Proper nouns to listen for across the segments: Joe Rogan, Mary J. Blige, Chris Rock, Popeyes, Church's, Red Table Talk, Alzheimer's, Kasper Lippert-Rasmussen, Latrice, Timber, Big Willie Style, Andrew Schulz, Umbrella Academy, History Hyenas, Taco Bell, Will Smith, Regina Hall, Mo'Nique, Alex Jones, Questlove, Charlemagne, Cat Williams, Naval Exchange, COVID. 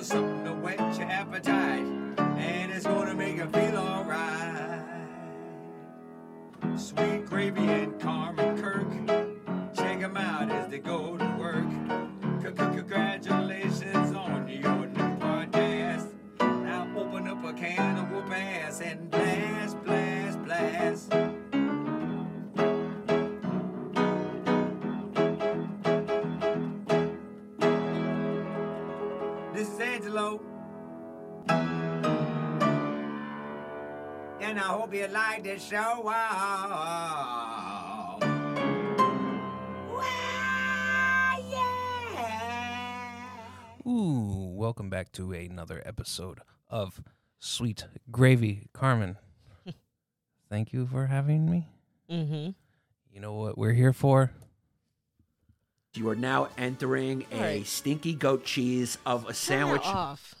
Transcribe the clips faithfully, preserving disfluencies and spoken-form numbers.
little something to whet your appetite, and it's gonna make you feel alright. Sweet Gravy and Carmen Kirk, check them out as they go to work. C-c-congratulations on your new podcast. Now open up a can of whoop ass and blast, blast, blast. And I hope you like the show. Wow. Wow, yeah. Ooh, welcome back to another episode of Sweet Gravy, Carmen. Thank you for having me. Mm-hmm. You know what we're here for? You are now entering All right. a stinky goat cheese of a sandwich. Turn it off.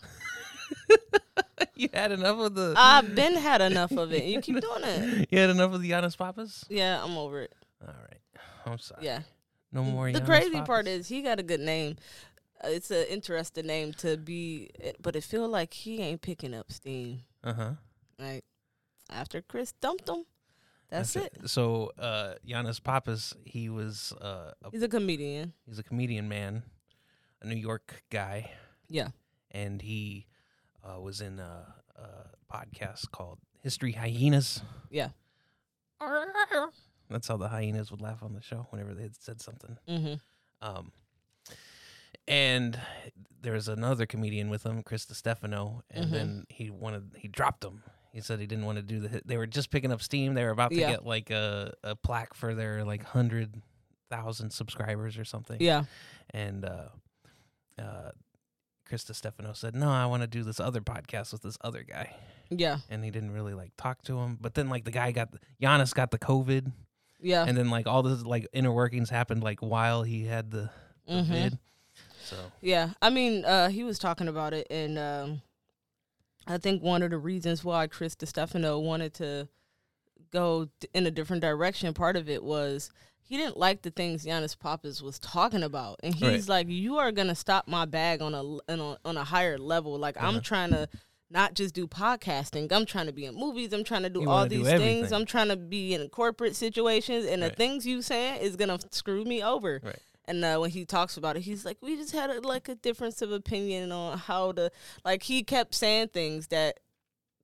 You had enough of the... I've been had enough of it. You keep doing it. You had enough of the Giannis Pappas? Yeah, I'm over it. All right. I'm sorry. Yeah. No more Giannis Pappas. The crazy part is he got a good name. It's an interesting name to be, but it feel like he ain't picking up steam. Uh-huh. Like, after Chris dumped him, that's, that's it. it. So, uh, Giannis Pappas, he was... Uh, a, he's a comedian. He's a comedian, man. A New York guy. Yeah. And he... Uh, was in a, a podcast called History Hyenas. Yeah. That's how the hyenas would laugh on the show whenever they had said something. Mm-hmm. Um, and there's another comedian with him, Chris DiStefano, and mm-hmm. then he wanted he dropped him. He said he didn't want to do the... They were just picking up steam. They were about to yeah. get like a, a plaque for their like one hundred thousand subscribers or something. Yeah. And... uh, uh Chris DiStefano said, no, I want to do this other podcast with this other guy. Yeah. And he didn't really, like, talk to him. But then, like, the guy got, the, Giannis got the COVID. Yeah. And then, like, all this, like, inner workings happened, like, while he had the, the mm-hmm. vid. So. Yeah. I mean, uh, he was talking about it, and um, I think one of the reasons why Chris DiStefano wanted to go in a different direction, part of it was he didn't like the things Giannis Pappas was talking about, and he's right. like, "You are gonna stop my bag on a on a, on a higher level. Like uh-huh. I'm trying to not just do podcasting. I'm trying to be in movies. I'm trying to do you all these do things. I'm trying to be in corporate situations, and right. the things you saying is gonna screw me over." Right. And uh, when he talks about it, he's like, "We just had a, like a difference of opinion on how to like." He kept saying things that.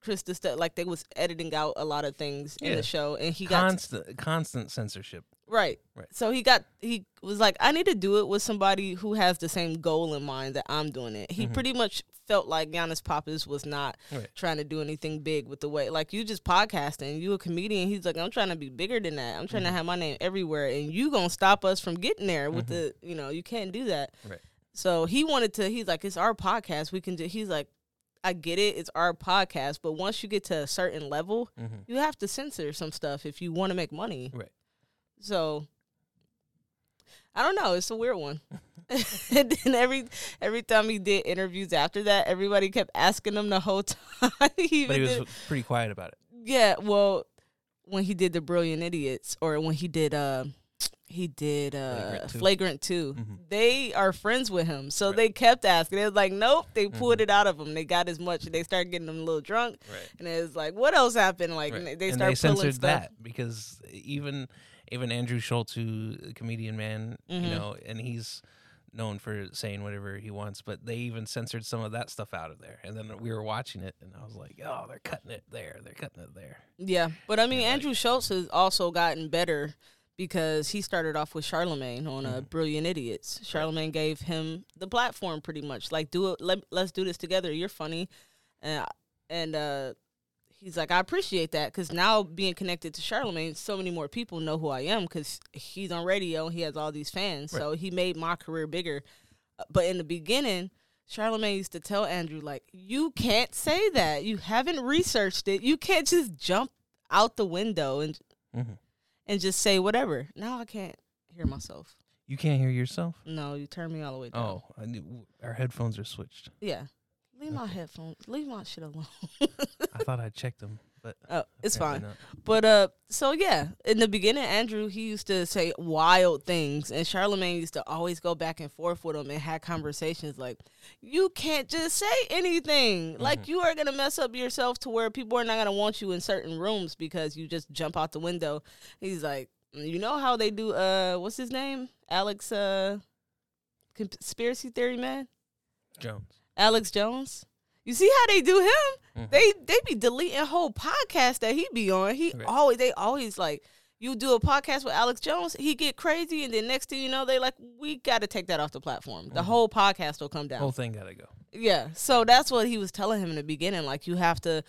Chris DiStefano, like they was editing out a lot of things yeah. in the show, and he constant, got t- constant censorship. Right. Right. So he got he was like, I need to do it with somebody who has the same goal in mind that I'm doing it. He mm-hmm. pretty much felt like Giannis Pappas was not right. trying to do anything big with the way, like you just podcasting, you a comedian. He's like, I'm trying to be bigger than that. I'm trying mm-hmm. to have my name everywhere, and you gonna stop us from getting there with mm-hmm. the, you know, you can't do that. Right. So he wanted to. He's like, it's our podcast. We can do. He's like. I get it. It's our podcast. But once you get to a certain level, mm-hmm. you have to censor some stuff if you want to make money. Right. So, I don't know. It's a weird one. And then every every time he did interviews after that, everybody kept asking him the whole time. he but he was did, pretty quiet about it. Yeah. Well, when he did the Brilliant Idiots or when he did... Uh, He did uh, Flagrant two. Mm-hmm. They are friends with him, so right. they kept asking. They was like, nope, they pulled mm-hmm. it out of him. They got as much. They started getting him a little drunk, right. and it was like, what else happened? Like right. and they started and they pulling censored stuff. That because even even Andrew Schulz, who a comedian man, mm-hmm. you know, and he's known for saying whatever he wants, but they even censored some of that stuff out of there. And then we were watching it, and I was like, oh, they're cutting it there. They're cutting it there. Yeah, but I mean, and Andrew like, Schulz has also gotten better. Because he started off with Charlemagne on mm-hmm. uh, Brilliant Idiots. Charlemagne gave him the platform pretty much. Like, do it, let, let's do this together. You're funny. And, and uh, he's like, I appreciate that. Because now being connected to Charlemagne, so many more people know who I am. Because he's on radio. He has all these fans. Right. So he made my career bigger. But in the beginning... Charlemagne used to tell Andrew, like, you can't say that. You haven't researched it. You can't just jump out the window and... Mm-hmm. And just say whatever. Now I can't hear myself. You can't hear yourself? No, you turn me all the way down. Oh, I knew our headphones are switched. Yeah. Leave okay. my headphones. Leave my shit alone. I thought I checked them. But oh, it's fine. Not. But uh, so yeah, in the beginning, Andrew, he used to say wild things, and Charlemagne used to always go back and forth with him and had conversations like, "You can't just say anything. Mm-hmm. Like you are gonna mess up yourself to where people are not gonna want you in certain rooms because you just jump out the window." He's like, "You know how they do? Uh, what's his name? Alex? Uh, conspiracy theory man? Jones. Alex Jones." You see how they do him? Mm-hmm. They they be deleting whole podcasts that he be on. He right. always they always like you do a podcast with Alex Jones, he get crazy, and then next thing you know, they like we got to take that off the platform. The mm-hmm. whole podcast will come down. Whole thing gotta go. Yeah, so that's what he was telling him in the beginning. Like you have to,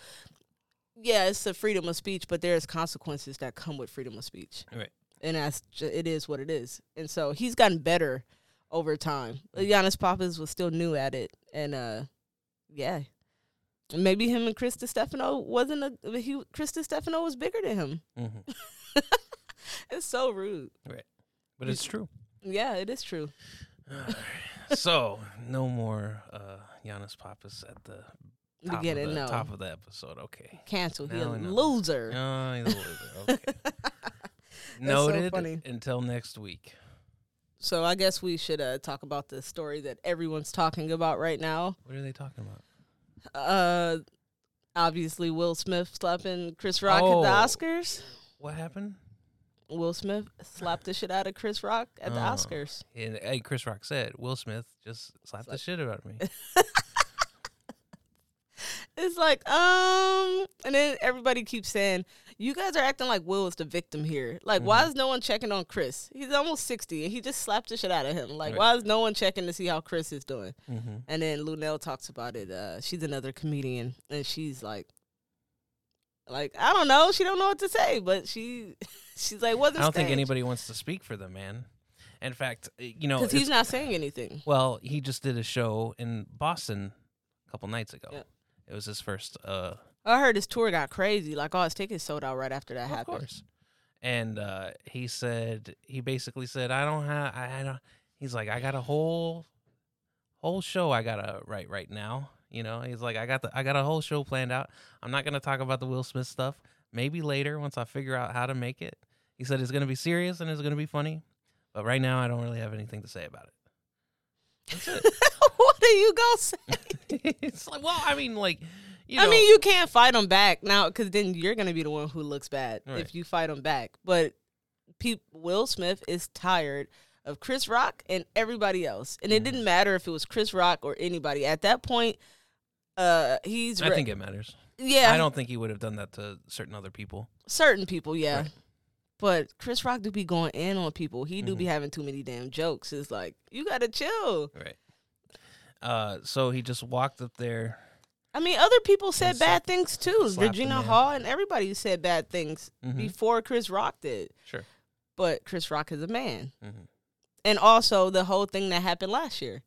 yeah, it's the freedom of speech, but there's consequences that come with freedom of speech. Right, and that's it is what it is. And so he's gotten better over time. Mm-hmm. Giannis Pappas was still new at it, and uh. Yeah, maybe him and Chris DiStefano wasn't a he. Chris DiStefano was bigger than him. Mm-hmm. It's so rude, right? But it's, it's true. Yeah, it is true. All right. So no more uh, Giannis Pappas at the top, of the, no. top of the episode. Okay, cancel. He's a loser. Oh, he's a loser. Okay. Noted. So until next week. So I guess we should uh, talk about the story that everyone's talking about right now. What are they talking about? Uh, obviously Will Smith slapping Chris Rock oh. at the Oscars. What happened? Will Smith slapped the shit out of Chris Rock at oh. the Oscars. And hey, Chris Rock said, Will Smith just slapped Slap. the shit out of me. It's like, um, and then everybody keeps saying, you guys are acting like Will is the victim here. Like, mm-hmm. why is no one checking on Chris? He's almost sixty, and he just slapped the shit out of him. Like, right. why is no one checking to see how Chris is doing? Mm-hmm. And then Luenell talks about it. Uh, she's another comedian, and she's like, like, I don't know. She don't know what to say, but she she's like, wasn't I don't think anybody wants to speak for the man. In fact, you know. Because he's not saying anything. Well, he just did a show in Boston a couple nights ago. Yeah. It was his first. Uh, I heard his tour got crazy. Like, all his tickets sold out right after that of happened. Of course. And uh, he said, he basically said, I don't have, I, I don't, he's like, I got a whole, whole show I got to write right now. You know, he's like, I got the, I got a whole show planned out. I'm not going to talk about the Will Smith stuff. Maybe later once I figure out how to make it. He said, it's going to be serious and it's going to be funny. But right now, I don't really have anything to say about it. That's it. What are you gonna say? It's like, well, I mean, like, you know. I mean, you can't fight them back now, because then you're gonna be the one who looks bad right. if you fight them back. But pe- Will Smith is tired of Chris Rock and everybody else, and mm-hmm. it didn't matter if it was Chris Rock or anybody at that point. Uh, he's. Re- I think it matters. Yeah, I don't think he would have done that to certain other people. Certain people, yeah. Right. But Chris Rock do be going in on people. He do mm-hmm. be having too many damn jokes. It's like, you gotta chill. Right. Uh, so he just walked up there. I mean, other people said bad things too. Regina Hall and everybody said bad things mm-hmm. before Chris Rock did. Sure. But Chris Rock is a man. Mm-hmm. And also the whole thing that happened last year.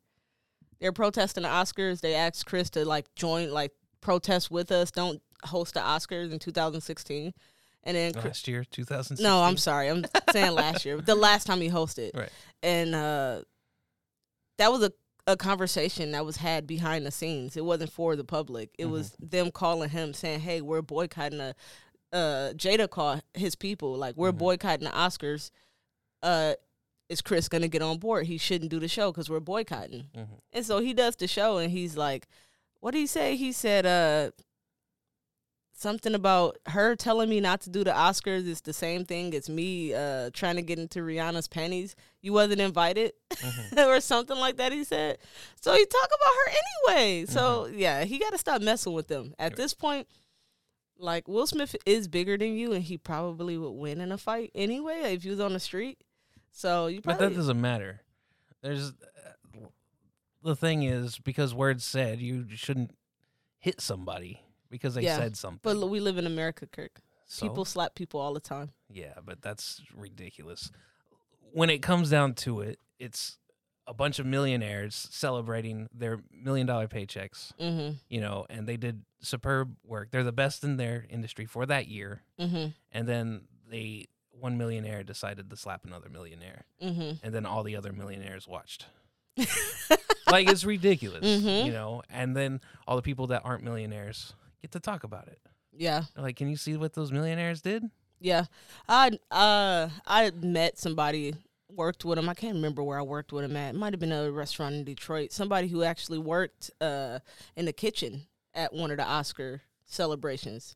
They're protesting the Oscars. They asked Chris to like join, like protest with us. Don't host the Oscars in two thousand sixteen. And then last year, two thousand sixteen. No, I'm sorry. I'm saying last year. The last time he hosted. Right. And uh, that was a, a conversation that was had behind the scenes. It wasn't for the public. It mm-hmm. was them calling him saying, hey, we're boycotting the uh, Jada called his people. Like, we're mm-hmm. boycotting the Oscars. Uh, is Chris going to get on board? He shouldn't do the show because we're boycotting. Mm-hmm. And so he does the show, and he's like, what did he say? He said... Uh, something about her telling me not to do the Oscars is the same thing as me uh, trying to get into Rihanna's panties. You wasn't invited mm-hmm. or something like that, he said. So he talked about her anyway. Mm-hmm. So, yeah, he got to stop messing with them. At right. this point, like, Will Smith is bigger than you, and he probably would win in a fight anyway if he was on the street. So you probably... But that doesn't matter. There's uh, the thing is, because words said, you shouldn't hit somebody. Because they yeah, said something. But we live in America, Kirk. So? People slap people all the time. Yeah, but that's ridiculous. When it comes down to it, it's a bunch of millionaires celebrating their million-dollar paychecks. Mm-hmm. You know, and they did superb work. They're the best in their industry for that year. Mm-hmm. And then they one millionaire decided to slap another millionaire. Mm-hmm. And then all the other millionaires watched. Like, it's ridiculous, mm-hmm. you know. And then all the people that aren't millionaires... get to talk about it. Yeah. Like, can you see what those millionaires did? Yeah. I uh I met somebody, worked with him. I can't remember where I worked with him at. It might have been a restaurant in Detroit. Somebody who actually worked uh in the kitchen at one of the Oscar celebrations.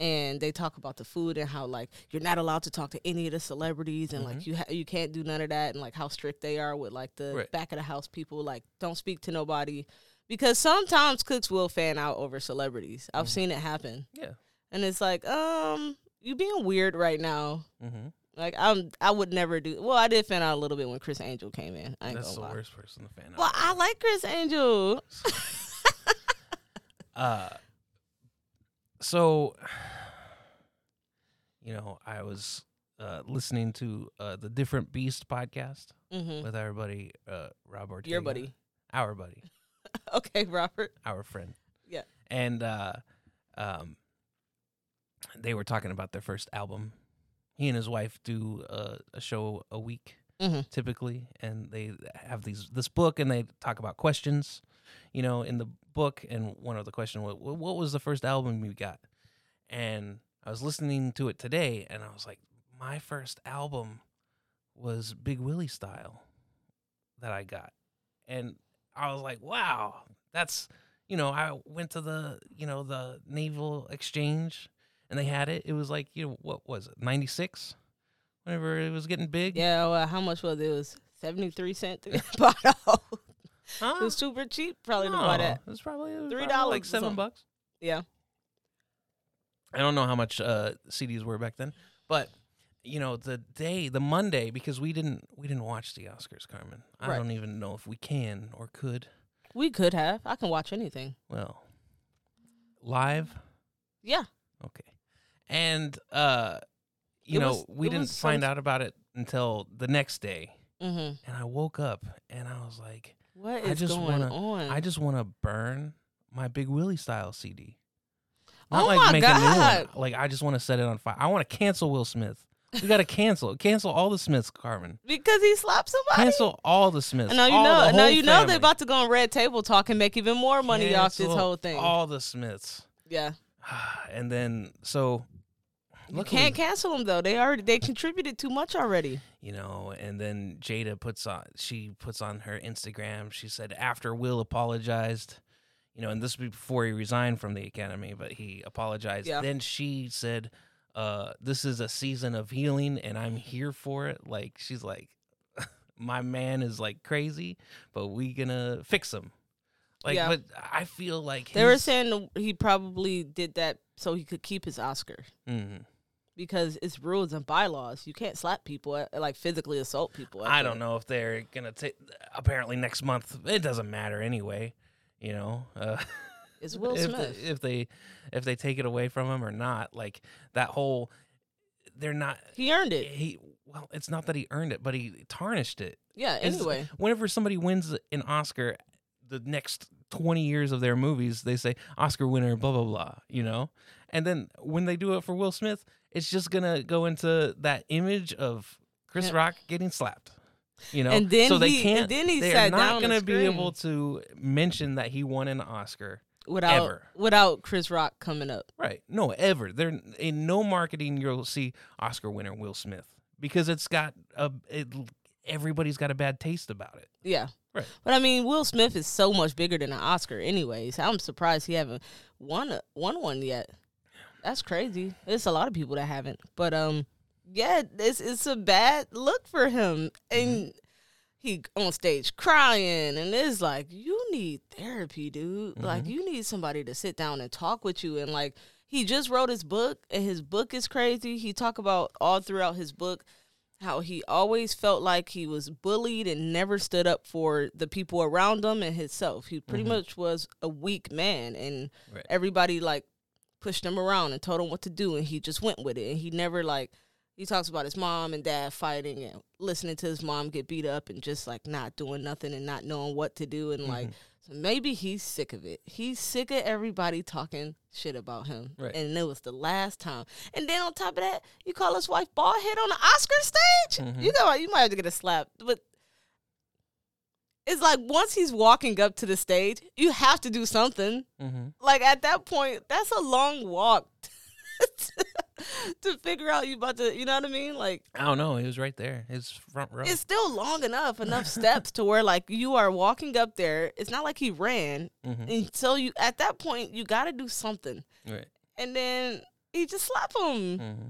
And they talk about the food and how, like, you're not allowed to talk to any of the celebrities and, mm-hmm. like, you ha- you can't do none of that and, like, how strict they are with, like, the right. back of the house people. Like, don't speak to nobody. Because sometimes cooks will fan out over celebrities. I've mm-hmm. seen it happen. Yeah. And it's like, um, you being weird right now. Mm-hmm. Like, I'm, I would never do... Well, I did fan out a little bit when Criss Angel came in. I ain't That's the lie. worst person to fan out. Well, about. I like Criss Angel. uh... So, you know, I was uh, listening to uh, the Different Beast podcast mm-hmm. with our buddy, uh, Rob Ortega. Your buddy. Our buddy. Okay, Robert. Our friend. Yeah. And uh, um, they were talking about their first album. He and his wife do uh, a show a week, mm-hmm. typically, and they have these this book, and they talk about questions. You know, in the book, and one of the questions was, what was the first album you got? And I was listening to it today, and I was like, my first album was Big Willie Style that I got. And I was like, wow, that's, you know, I went to the, you know, the Naval Exchange, and they had it. It was like, you know, what was it, ninety-six? Whenever it was getting big? Yeah, well, how much was it? It was seventy-three cents a bottle. Huh? It was super cheap, probably no, to buy that. It was probably it was three dollars, like seven bucks. Yeah, I don't know how much uh, C Ds were back then, but you know, the day, the Monday, because we didn't we didn't watch the Oscars, Carmen. I right. don't even know if we can or could. We could have. I can watch anything. Well, live. Yeah. Okay, and uh, you it know, was, we didn't find out about it until the next day, mm-hmm. and I woke up and I was like. What is I just going wanna, on? I just want to burn my Big Willie Style C D. Not oh like my make God. A new one. Like, I just want to set it on fire. I want to cancel Will Smith. We got to cancel. Cancel all the Smiths, Carmen. Because he slapped somebody? Cancel all the Smiths. And now you all know, the now you know they're about to go on Red Table Talk and make even more money cancel off this whole thing. All the Smiths. Yeah. And then, so... You can't cancel them, though. They already they contributed too much already. You know, and then Jada puts on, she puts on her Instagram, she said, after Will apologized, you know, and this was before he resigned from the Academy, but he apologized. Yeah. Then she said, uh, this is a season of healing, and I'm here for it. Like, she's like, my man is, like, crazy, but we gonna fix him. Like, yeah. But I feel like... They were saying he probably did that so he could keep his Oscar. Mm-hmm. Because it's rules and bylaws. You can't slap people, like physically assault people. I, I don't know if they're going to take... Apparently next month, it doesn't matter anyway, you know. Uh, it's Will Smith. If, if, they, if they take it away from him or not, like that whole... They're not... He earned it. He Well, it's not that he earned it, but he tarnished it. Yeah, anyway. It's, whenever somebody wins an Oscar, the next twenty years of their movies, they say, Oscar winner, blah, blah, blah, you know. And then when they do it for Will Smith... It's just going to go into that image of Chris yeah. Rock getting slapped, you know? And then so they he, can't, and then he they're not going to be able to mention that he won an Oscar without, ever. Without Chris Rock coming up. Right. No, ever. They're, in no marketing, you'll see Oscar winner Will Smith because it's got, a it, everybody's got a bad taste about it. Yeah. Right. But, I mean, Will Smith is so much bigger than an Oscar anyways. I'm surprised he haven't won, a, won one yet. That's crazy. It's a lot of people that haven't. But, um, yeah, it's, it's a bad look for him. And he on stage crying. And it's like, you need therapy, dude. Mm-hmm. Like, you need somebody to sit down and talk with you. And, like, he just wrote his book. And his book is crazy. He talked about all throughout his book how he always felt like he was bullied and never stood up for the people around him and himself. He pretty mm-hmm. much was a weak man. And right. everybody, like, pushed him around and told him what to do, and he just went with it. And he never, like, he talks about his mom and dad fighting and listening to his mom get beat up and just, like, not doing nothing and not knowing what to do. And, mm-hmm. like, so maybe he's sick of it. He's sick of everybody talking shit about him. Right. And it was the last time. And then on top of that, you call his wife bald head on the Oscar stage? Mm-hmm. You know, you might have to get a slap. But it's like once he's walking up to the stage, you have to do something. Mm-hmm. Like at that point, that's a long walk to figure out you about to, you know what I mean? Like, I don't know. It was right there. It's front row. It's still long enough, enough steps to where, like, you are walking up there. It's not like he ran. Mm-hmm. And so you, at that point, you got to do something. Right. And then he just slapped him. Mm-hmm.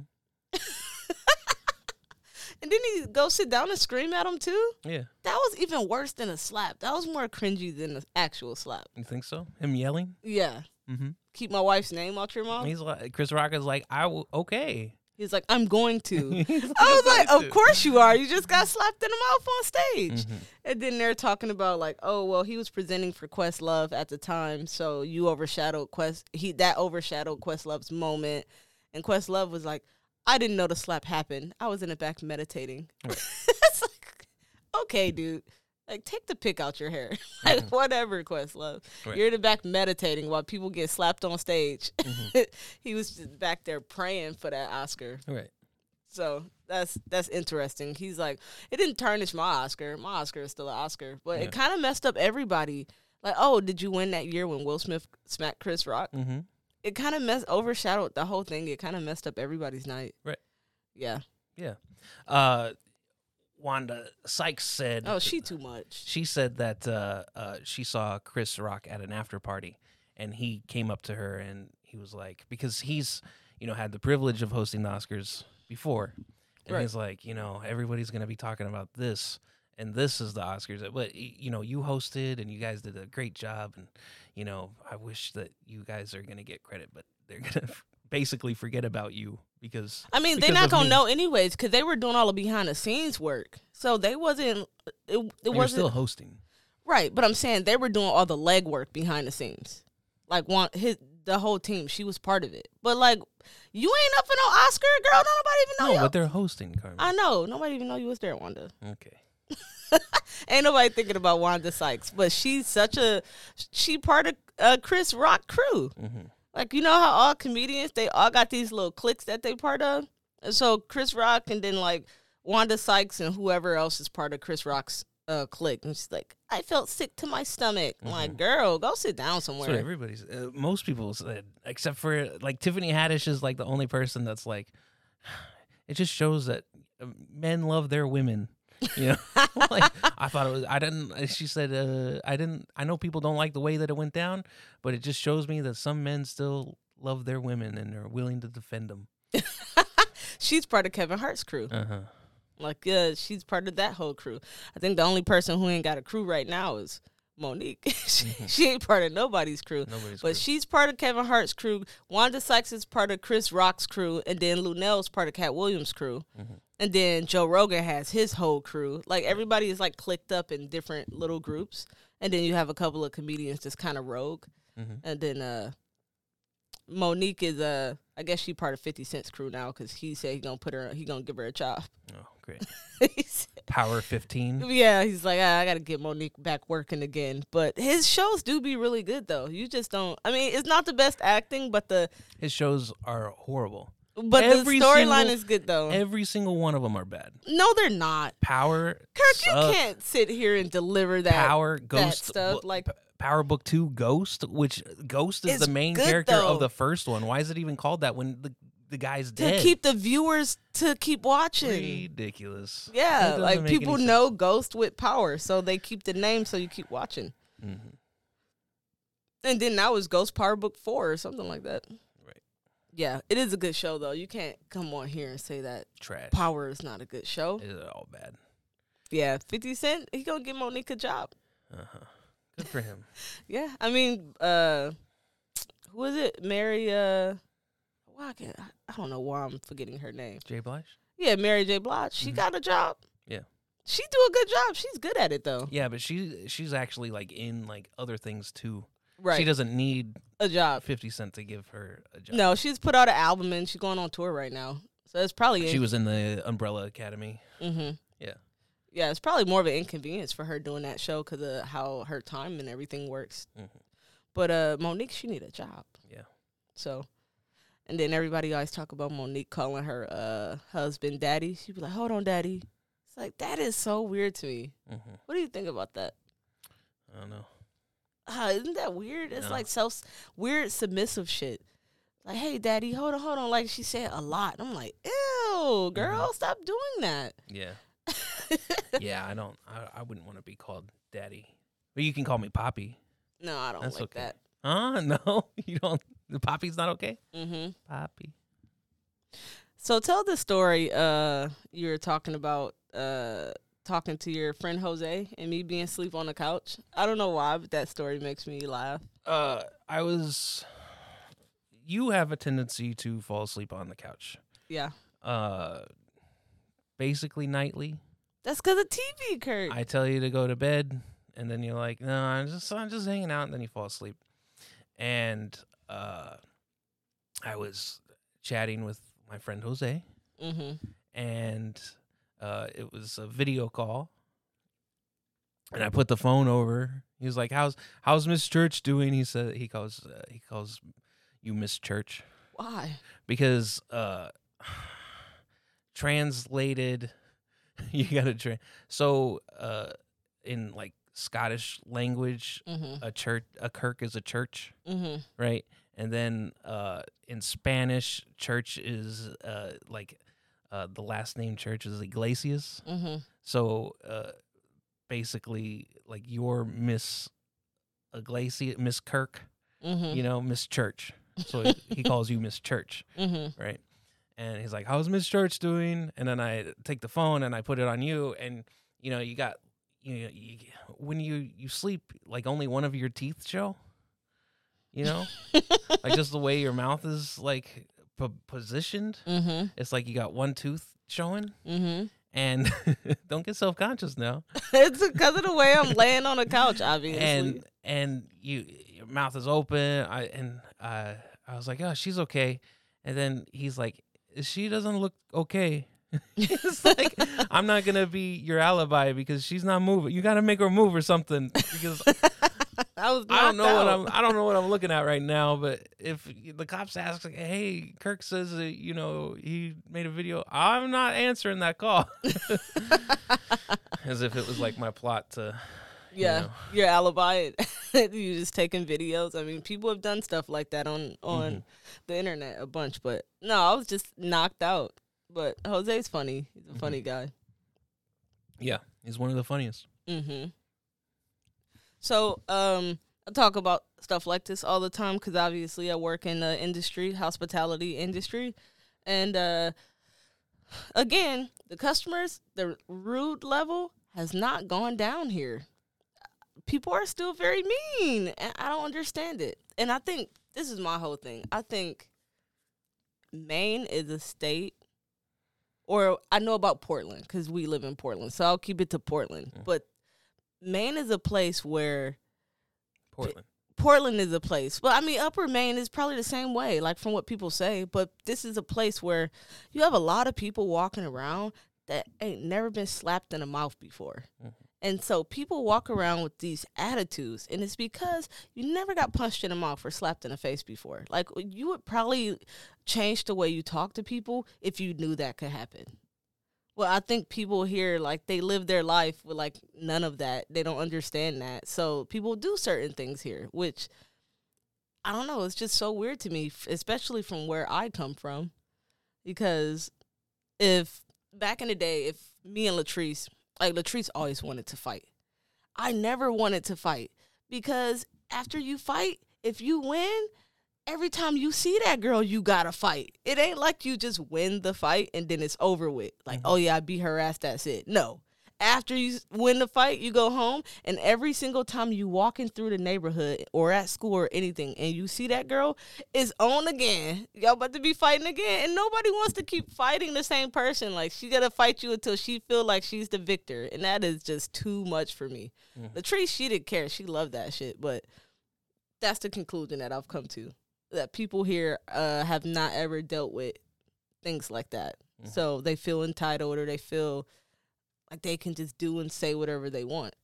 And didn't he go sit down and scream at him, too? Yeah. That was even worse than a slap. That was more cringy than the actual slap. You think so? Him yelling? Yeah. Mm-hmm. Keep my wife's name out your mouth. He's like, Chris Rock is like, I will, okay. He's like, I'm going to. I was like, of course you are. You just got slapped in the mouth on stage. Mm-hmm. And then they're talking about like, oh, well, he was presenting for Questlove at the time. So you overshadowed Quest. He That overshadowed Questlove's moment. And Questlove was like, I didn't know the slap happened. I was in the back meditating. Right. It's like, okay, dude. Like, take the pick out your hair. Like, mm-hmm. whatever, Questlove. Right. You're in the back meditating while people get slapped on stage. Mm-hmm. He was just back there praying for that Oscar. Right. So that's that's interesting. He's like, it didn't tarnish my Oscar. My Oscar is still an Oscar. But yeah. It kind of messed up everybody. Like, oh, did you win that year when Will Smith smacked Chris Rock? Mm-hmm. It kind of messed, overshadowed the whole thing. It kind of messed up everybody's night. Right. Yeah. Yeah. Uh, Wanda Sykes said... Oh, she too much. She said that uh, uh, she saw Chris Rock at an after party, and he came up to her, and he was like... Because he's, you know, had the privilege of hosting the Oscars before. And right. He's like, you know, everybody's going to be talking about this, and this is the Oscars. But, you know, you hosted, and you guys did a great job, and, you know, I wish that you guys are going to get credit, but they're going to... basically forget about you because I mean they're not gonna me. know anyways because they were doing all the behind the scenes work, so they wasn't it, it they wasn't still hosting, right? But I'm saying they were doing all the legwork behind the scenes, like one his the whole team. She was part of it, but like you ain't up for no Oscar, girl. Don't nobody even know. No, you. But they're hosting, Carmen. I know nobody even know you was there, Wanda. Okay. Ain't nobody thinking about Wanda Sykes, but she's such a she part of uh, Chris Rock crew. Mm-hmm. Like, you know how all comedians, they all got these little cliques that they part of? And so Chris Rock and then, like, Wanda Sykes and whoever else is part of Chris Rock's uh, clique. And she's like, I felt sick to my stomach. Mm-hmm. I'm like, girl, go sit down somewhere. That's what everybody's, uh, most people said, except for, like, Tiffany Haddish is, like, the only person that's like, it just shows that men love their women. You know, like, I thought it was, I didn't, she said, uh, I didn't, I know people don't like the way that it went down, but it just shows me that some men still love their women and are willing to defend them. She's part of Kevin Hart's crew. Uh-huh. Like, yeah, she's part of that whole crew. I think the only person who ain't got a crew right now is Mo'Nique. she, she ain't part of nobody's crew. Nobody's but crew. She's part of Kevin Hart's crew. Wanda Sykes is part of Chris Rock's crew. And then Luenell's part of Cat Williams' crew. Mm-hmm. And then Joe Rogan has his whole crew. Like, everybody is, like, clicked up in different little groups. And then you have a couple of comedians just kind of rogue. Mm-hmm. And then uh, Mo'Nique is, uh, I guess she part of fifty Cent's crew now because he said he gonna put her, he gonna give her a job. Oh, great. said, Power fifteen. Yeah, he's like, ah, I got to get Mo'Nique back working again. But his shows do be really good, though. You just don't, I mean, it's not the best acting, but the... His shows are horrible. But every the storyline is good, though. Every single one of them are bad. No, they're not. Power. Kirk, sucks. You can't sit here and deliver that Power Ghost that stuff. Bo- like Power Book Two Ghost, which Ghost is the main good, character though. Of the first one. Why is it even called that when the the guy's dead? To keep the viewers to keep watching. Ridiculous. Yeah, like people know Ghost with Power, so they keep the name, so you keep watching. Mm-hmm. And then that was Ghost Power Book Four or something like that. Yeah, it is a good show, though. You can't come on here and say that trash. Power is not a good show. It's all bad. Yeah, fifty Cent, he gonna give Mo'Nique a job. Uh-huh. Good for him. Yeah, I mean, uh, who was it? Mary, uh, well, I, can't, I don't know why I'm forgetting her name. J. Blige? Yeah, Mary J. Blige. She mm-hmm. got a job. Yeah. She do a good job. She's good at it, though. Yeah, but she she's actually, like, in, like, other things, too. Right. She doesn't need a job. fifty Cent to give her a job. No, she's put out an album and she's going on tour right now. So it's probably... She in- was in the Umbrella Academy. Mm-hmm. Yeah. Yeah, it's probably more of an inconvenience for her doing that show because of how her time and everything works. Mm-hmm. But uh, Mo'Nique, she need a job. Yeah. So... And then everybody always talk about Mo'Nique calling her uh, husband daddy. She'd be like, hold on, daddy. It's like, that is so weird to me. Mm-hmm. What do you think about that? I don't know. Uh, isn't that weird? It's no. like self weird submissive shit. like, hey, daddy, hold on, hold on. Like, she said a lot. I'm like, ew, girl, mm-hmm. stop doing that. Yeah. yeah, I don't, I, I wouldn't want to be called daddy. But you can call me Poppy. No, I don't That's like okay. that. Huh? No, you don't. The Poppy's not okay? Mm-hmm. Poppy. So tell the story uh, you were talking about uh, talking to your friend Jose and me being asleep on the couch. I don't know why, but that story makes me laugh. Uh, I was... You have a tendency to fall asleep on the couch. Yeah. Uh, basically nightly. That's because of T V, Kurt. I tell you to go to bed, and then you're like, no, I'm just, I'm just hanging out, and then you fall asleep. And uh, I was chatting with my friend Jose, mm-hmm. and uh, it was a video call, and I put the phone over. He was like, "How's how's Miss Church doing?" He said he calls uh, he calls you Miss Church. Why? Because uh, translated, you gotta tra- so uh, in like Scottish language, mm-hmm. a church a kirk is a church, mm-hmm. right? And then uh, in Spanish, church is uh, like uh, the last name church is Iglesias. Mm-hmm. So uh, basically, like you're Miss Iglesias, Miss Kirk, mm-hmm. you know, Miss Church. So he, he calls you Miss Church, mm-hmm. right? And he's like, "How's Miss Church doing?" And then I take the phone and I put it on you, and you know, you got you know, you, when you you sleep, like only one of your teeth show. You know, like just the way your mouth is like p- positioned. Mm-hmm. It's like you got one tooth showing, mm-hmm. and don't get self conscious now. It's because of the way I'm laying on a couch, obviously. And and you, your mouth is open. I and uh, I was like, oh, she's okay. And then he's like, she doesn't look okay. It's like I'm not gonna be your alibi because she's not moving. You got to make her move or something because. I, was I don't know out. what I'm. I don't know what I'm looking at right now. But if the cops ask, like, "Hey, Kirk says that you know he made a video," I'm not answering that call, as if it was like my plot to. Yeah, you know. Your alibi. You just taking videos. I mean, people have done stuff like that on on mm-hmm. the internet a bunch. But no, I was just knocked out. But Jose's funny. He's a mm-hmm. funny guy. Yeah, he's one of the funniest. Mm-hmm. So um, I talk about stuff like this all the time because obviously I work in the industry, hospitality industry. And uh, again, the customers, the rude level has not gone down here. People are still very mean, and I don't understand it. And I think this is my whole thing. I think Maine is a state, or I know about Portland because we live in Portland, so I'll keep it to Portland. Mm. But Maine is a place where Portland. P- Portland is a place. Well, I mean, Upper Maine is probably the same way, like from what people say. But this is a place where you have a lot of people walking around that ain't never been slapped in the mouth before. Mm-hmm. And so people walk around with these attitudes. And it's because you never got punched in the mouth or slapped in the face before. Like, you would probably change the way you talk to people if you knew that could happen. Well, I think people here, like, they live their life with, like, none of that. They don't understand that. So people do certain things here, which, I don't know, it's just so weird to me, especially from where I come from. Because if, back in the day, if me and Latrice, like, Latrice always wanted to fight. I never wanted to fight. Because after you fight, if you win... Every time you see that girl, you gotta fight. It ain't like you just win the fight and then it's over with. Like, mm-hmm. oh, yeah, I beat her ass, that's it. No. After you win the fight, you go home, and every single time you walking through the neighborhood or at school or anything and you see that girl, it's on again. Y'all about to be fighting again, and nobody wants to keep fighting the same person. Like, she gotta fight you until she feel like she's the victor, and that is just too much for me. Mm-hmm. Latrice, she didn't care. She loved that shit, but that's the conclusion that I've come to. That people here uh, have not ever dealt with things like that. Mm-hmm. So they feel entitled or they feel like they can just do and say whatever they want.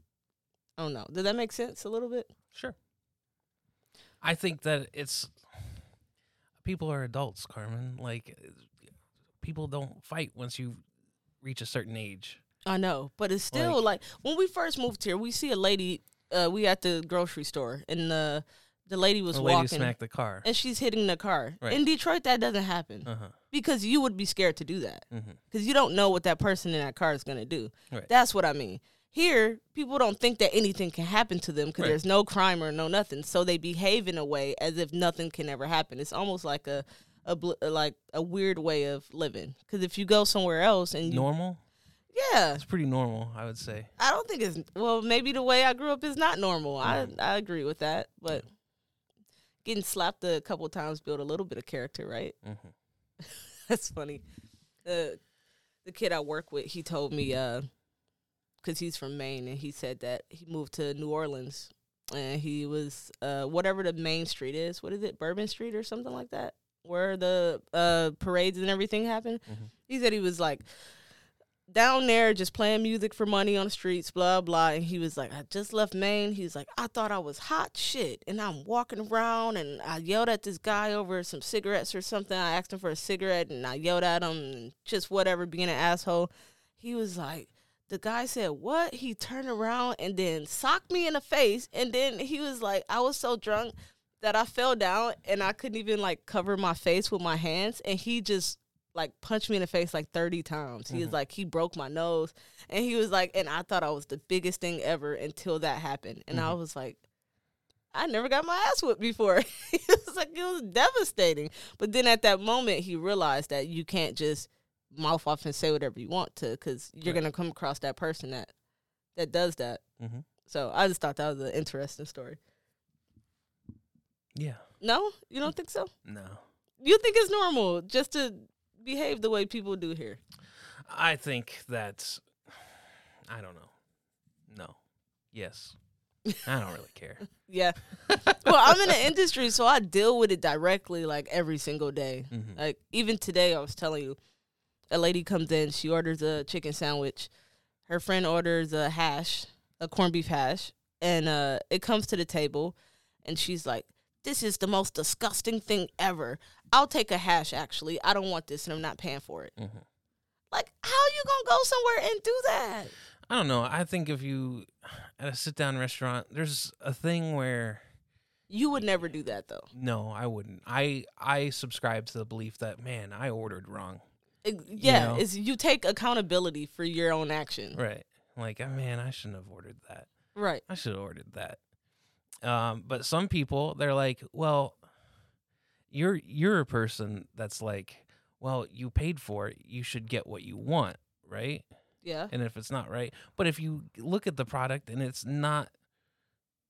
I don't know. Does that make sense a little bit? Sure. I think that it's... People are adults, Carmen. Like, people don't fight once you reach a certain age. I know. But it's still like... like when we first moved here, we see a lady... Uh, we at the grocery store and the... the lady was the lady walking. Smacked the car. And she's hitting the car. Right. In Detroit, that doesn't happen. Uh-huh. Because you would be scared to do that. Because mm-hmm. you don't know what that person in that car is going to do. Right. That's what I mean. Here, people don't think that anything can happen to them because right. there's no crime or no nothing. So they behave in a way as if nothing can ever happen. It's almost like a, a bl- like a weird way of living. Because if you go somewhere else and you... Normal? Yeah. It's pretty normal, I would say. I don't think it's... Well, maybe the way I grew up is not normal. Right. I, I agree with that. But getting slapped a couple of times built a little bit of character, right? Mm-hmm. That's funny. Uh, the kid I work with, he told me... Uh, because he's from Maine, and he said that he moved to New Orleans, and he was, uh, whatever the main street is, what is it, Bourbon Street or something like that, where the uh, parades and everything happened. Mm-hmm. He said he was, like, down there just playing music for money on the streets, blah, blah, and he was like, I just left Maine. He was like, I thought I was hot shit, and I'm walking around, and I yelled at this guy over some cigarettes or something. I asked him for a cigarette, and I yelled at him, and just whatever, being an asshole. He was like, the guy said, what? He turned around and then socked me in the face. And then he was like, I was so drunk that I fell down and I couldn't even, like, cover my face with my hands. And he just, like, punched me in the face, like, thirty times. Mm-hmm. He was like, he broke my nose. And he was like, and I thought I was the biggest thing ever until that happened. And mm-hmm. I was like, I never got my ass whipped before. It was like, it was devastating. But then at that moment, he realized that you can't just mouth off and say whatever you want to, because you're right. gonna come across that person that that does that. Mm-hmm. So I just thought that was an interesting story. Yeah. No, you don't think so? No. You think it's normal just to behave the way people do here? I think that's. I don't know. No. Yes. I don't really care. Yeah. Well, I'm in the industry, so I deal with it directly, like, every single day. Mm-hmm. Like, even today, I was telling you. A lady comes in, she orders a chicken sandwich. Her friend orders a hash, a corned beef hash, and uh, it comes to the table, and she's like, this is the most disgusting thing ever. I'll take a hash, actually. I don't want this, and I'm not paying for it. Mm-hmm. Like, how are you going to go somewhere and do that? I don't know. I think if you, at a sit-down restaurant, there's a thing where... You would never do that, though. No, I wouldn't. I, I subscribe to the belief that, man, I ordered wrong. Yeah, you know? It's you take accountability for your own action. Right. Like, oh, man, I shouldn't have ordered that. Right. I should have ordered that. Um, but some people, they're like, well, you're you're a person that's like, well, you paid for it. You should get what you want, right? Yeah. And if it's not right. But if you look at the product and it's not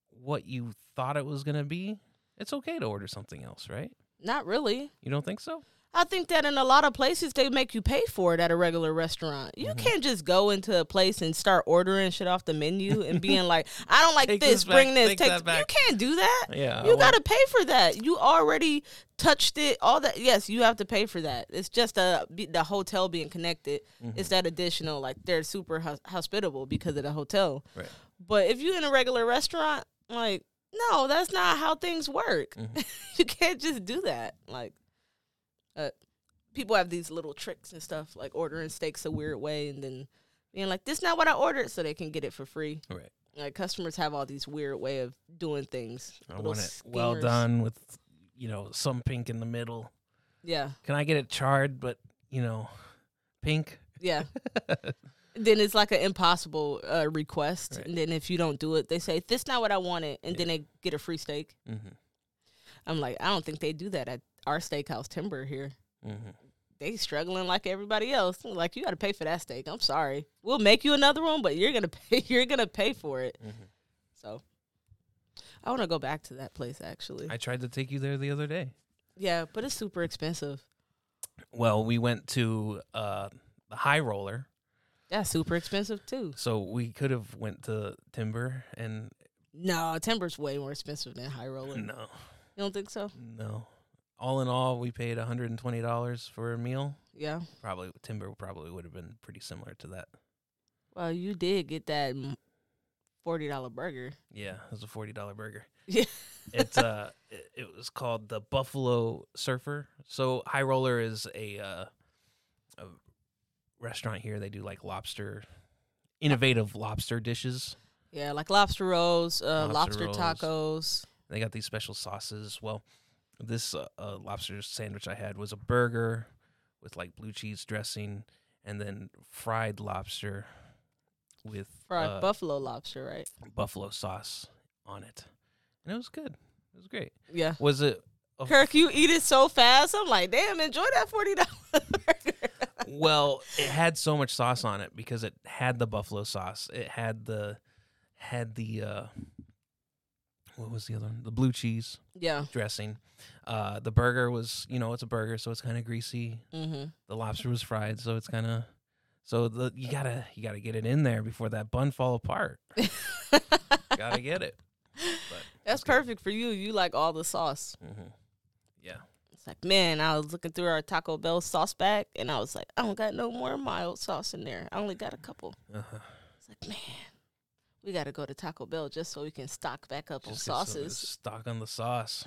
what you thought it was going to be, it's okay to order something else, right? Not really. You don't think so? I think that in a lot of places, they make you pay for it at a regular restaurant. You mm-hmm. can't just go into a place and start ordering shit off the menu and being like, I don't like take this, this bring this. Take take this. Back. You can't do that. Yeah, you got to pay for that. You already touched it, all that. Yes, you have to pay for that. It's just a, the hotel being connected. Mm-hmm. It's that additional, like, they're super hus- hospitable because of the hotel. Right. But if you're in a regular restaurant, like, no, that's not how things work. Mm-hmm. You can't just do that. Like. Uh, people have these little tricks and stuff, like ordering steaks a weird way and then being like, this is not what I ordered, so they can get it for free. Right. Like, customers have all these weird way of doing things. I want it skewers. Well done with, you know, some pink in the middle. Yeah. Can I get it charred, but, you know, pink? Yeah. Then it's like an impossible uh, request. Right. And then if you don't do it, they say, this is not what I wanted. And yeah. then they get a free steak. Mm-hmm. I'm like, I don't think they do that at our steakhouse Timber here. Mm-hmm. They struggling like everybody else. Like, you got to pay for that steak. I'm sorry. We'll make you another one, but you're gonna pay. You're gonna pay for it. Mm-hmm. So, I want to go back to that place. Actually, I tried to take you there the other day. Yeah, but it's super expensive. Well, we went to uh, the High Roller. Yeah, super expensive too. So we could have went to Timber and. No, Timber's way more expensive than High Roller. No. You don't think so? No. All in all, we paid one hundred twenty dollars for a meal. Yeah. Probably Timber probably would have been pretty similar to that. Well, you did get that forty dollars burger. Yeah, it was a forty dollars burger. Yeah. It's uh it, it was called the Buffalo Surfer. So High Roller is a uh a restaurant here. They do like lobster innovative lobster dishes. Yeah, like lobster rolls, uh lobster, lobster rolls. Tacos. And they got these special sauces. Well, this uh, uh, lobster sandwich I had was a burger with like blue cheese dressing and then fried lobster with fried uh, buffalo lobster, right? Buffalo sauce on it. And it was good. It was great. Yeah. Was it? A Kirk, you eat it so fast. I'm like, damn, enjoy that forty dollars burger. Well, it had so much sauce on it because it had the buffalo sauce. It had the, had the, uh, what was the other one? The blue cheese yeah. dressing. Uh, the burger was, you know, it's a burger, so it's kind of greasy. Mm-hmm. The lobster was fried, so it's kind of, so the you gotta you gotta get it in there before that bun fall apart. Gotta get it. But that's perfect good. For you. You like all the sauce. Mm-hmm. Yeah. It's like, man, I was looking through our Taco Bell sauce bag, and I was like, I don't got no more mild sauce in there. I only got a couple. Uh-huh. It's like, man, we got to go to Taco Bell just so we can stock back up just on sauces. Stock on the sauce.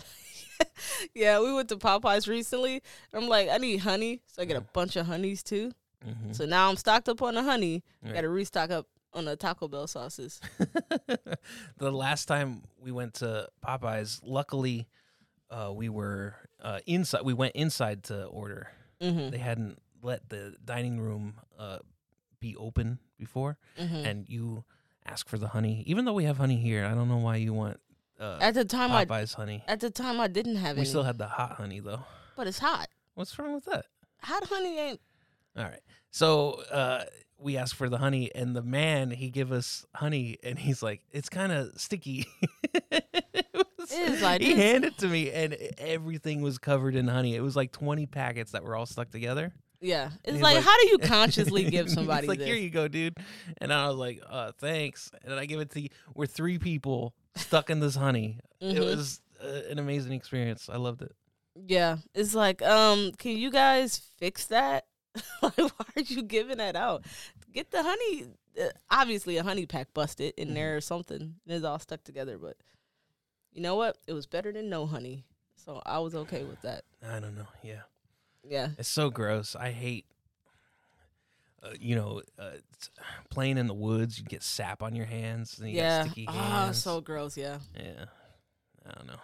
Yeah, we went to Popeyes recently. I'm like, I need honey, so I get mm-hmm. a bunch of honeys too. Mm-hmm. So now I'm stocked up on the honey. Right. Got to restock up on the Taco Bell sauces. The last time we went to Popeyes, luckily uh, we were uh, inside. We went inside to order. Mm-hmm. They hadn't let the dining room uh, be open before, mm-hmm. and you ask for the honey. Even though we have honey here, I don't know why you want uh, at the time Popeyes I, honey. At the time, I didn't have it. We any. still had the hot honey though. But it's hot. What's wrong with that? Hot honey ain't. All right. So uh, we asked for the honey, and the man, he give us honey, and he's like, it's kind of sticky. It was, it is like he this. handed it to me, and everything was covered in honey. It was like twenty packets that were all stuck together. Yeah. It's like, like, how do you consciously give somebody like, this? Here you go, dude. And I was like, uh, thanks. And I give it to you. We're three people stuck in this honey. Mm-hmm. It was uh, an amazing experience. I loved it. Yeah. It's like, um, can you guys fix that? Like, why are you giving that out? Get the honey. Uh, obviously, a honey pack busted in there or something. It's all stuck together. But you know what? It was better than no honey. So I was okay with that. I don't know. Yeah. Yeah. It's so gross. I hate, uh, you know, uh, playing in the woods. You get sap on your hands. And you yeah. get sticky hands. Oh, so gross. Yeah. Yeah. I don't know.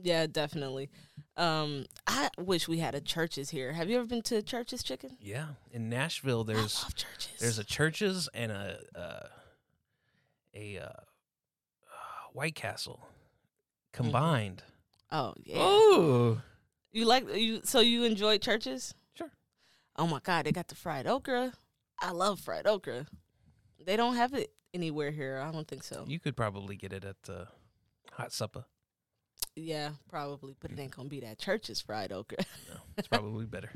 Yeah, definitely. Um, I wish we had a Church's here. Have you ever been to a Church's chicken? Yeah, in Nashville, there's I love Church's. There's a Church's and a uh, a uh, White Castle combined. Mm. Oh yeah. Oh, you like you? So you enjoy Church's? Sure. Oh my God, they got the fried okra. I love fried okra. They don't have it anywhere here. I don't think so. You could probably get it at the hot supper. Yeah, probably, but it ain't gonna be that Church's fried okra. No, it's probably better.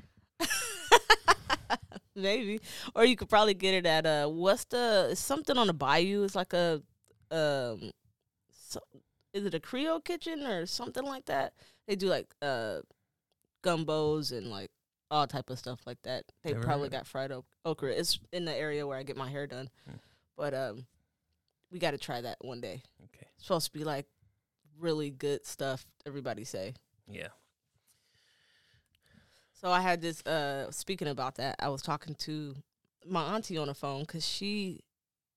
Maybe, or you could probably get it at uh, what's the something on the bayou? It's like a, um, so, is it a Creole kitchen or something like that? They do like uh, gumbos and like all type of stuff like that. They Never probably got fried o- okra. It's in the area where I get my hair done, hmm. but um, we got to try that one day. Okay, it's supposed to be like. Really good stuff, everybody say. Yeah. So I had this, uh, speaking about that, I was talking to my auntie on the phone because she,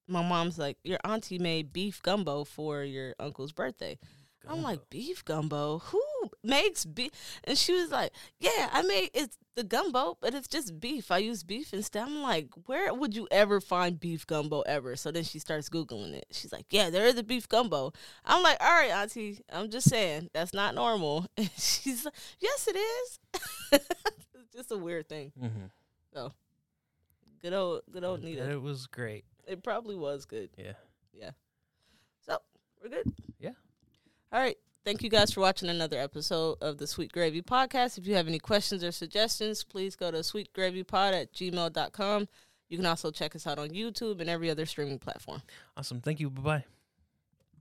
my mom's like, your auntie made beef gumbo for your uncle's birthday. Gumbo. I'm like, beef gumbo? Who makes beef? And she was like, yeah, I made, it's the gumbo, but it's just beef. I use beef instead. I'm like, where would you ever find beef gumbo ever? So then she starts Googling it. She's like, yeah, there is a beef gumbo. I'm like, all right, auntie, I'm just saying, that's not normal. And she's like, yes, it is. It's just a weird thing. Mm-hmm. So, good old, good old Nita. It was great. It probably was good. Yeah. Yeah. So, we're good? Yeah. All right. Thank you guys for watching another episode of the Sweet Gravy Podcast. If you have any questions or suggestions, please go to sweetgravypod at gmail dot com. You can also check us out on YouTube and every other streaming platform. Awesome. Thank you. Bye-bye.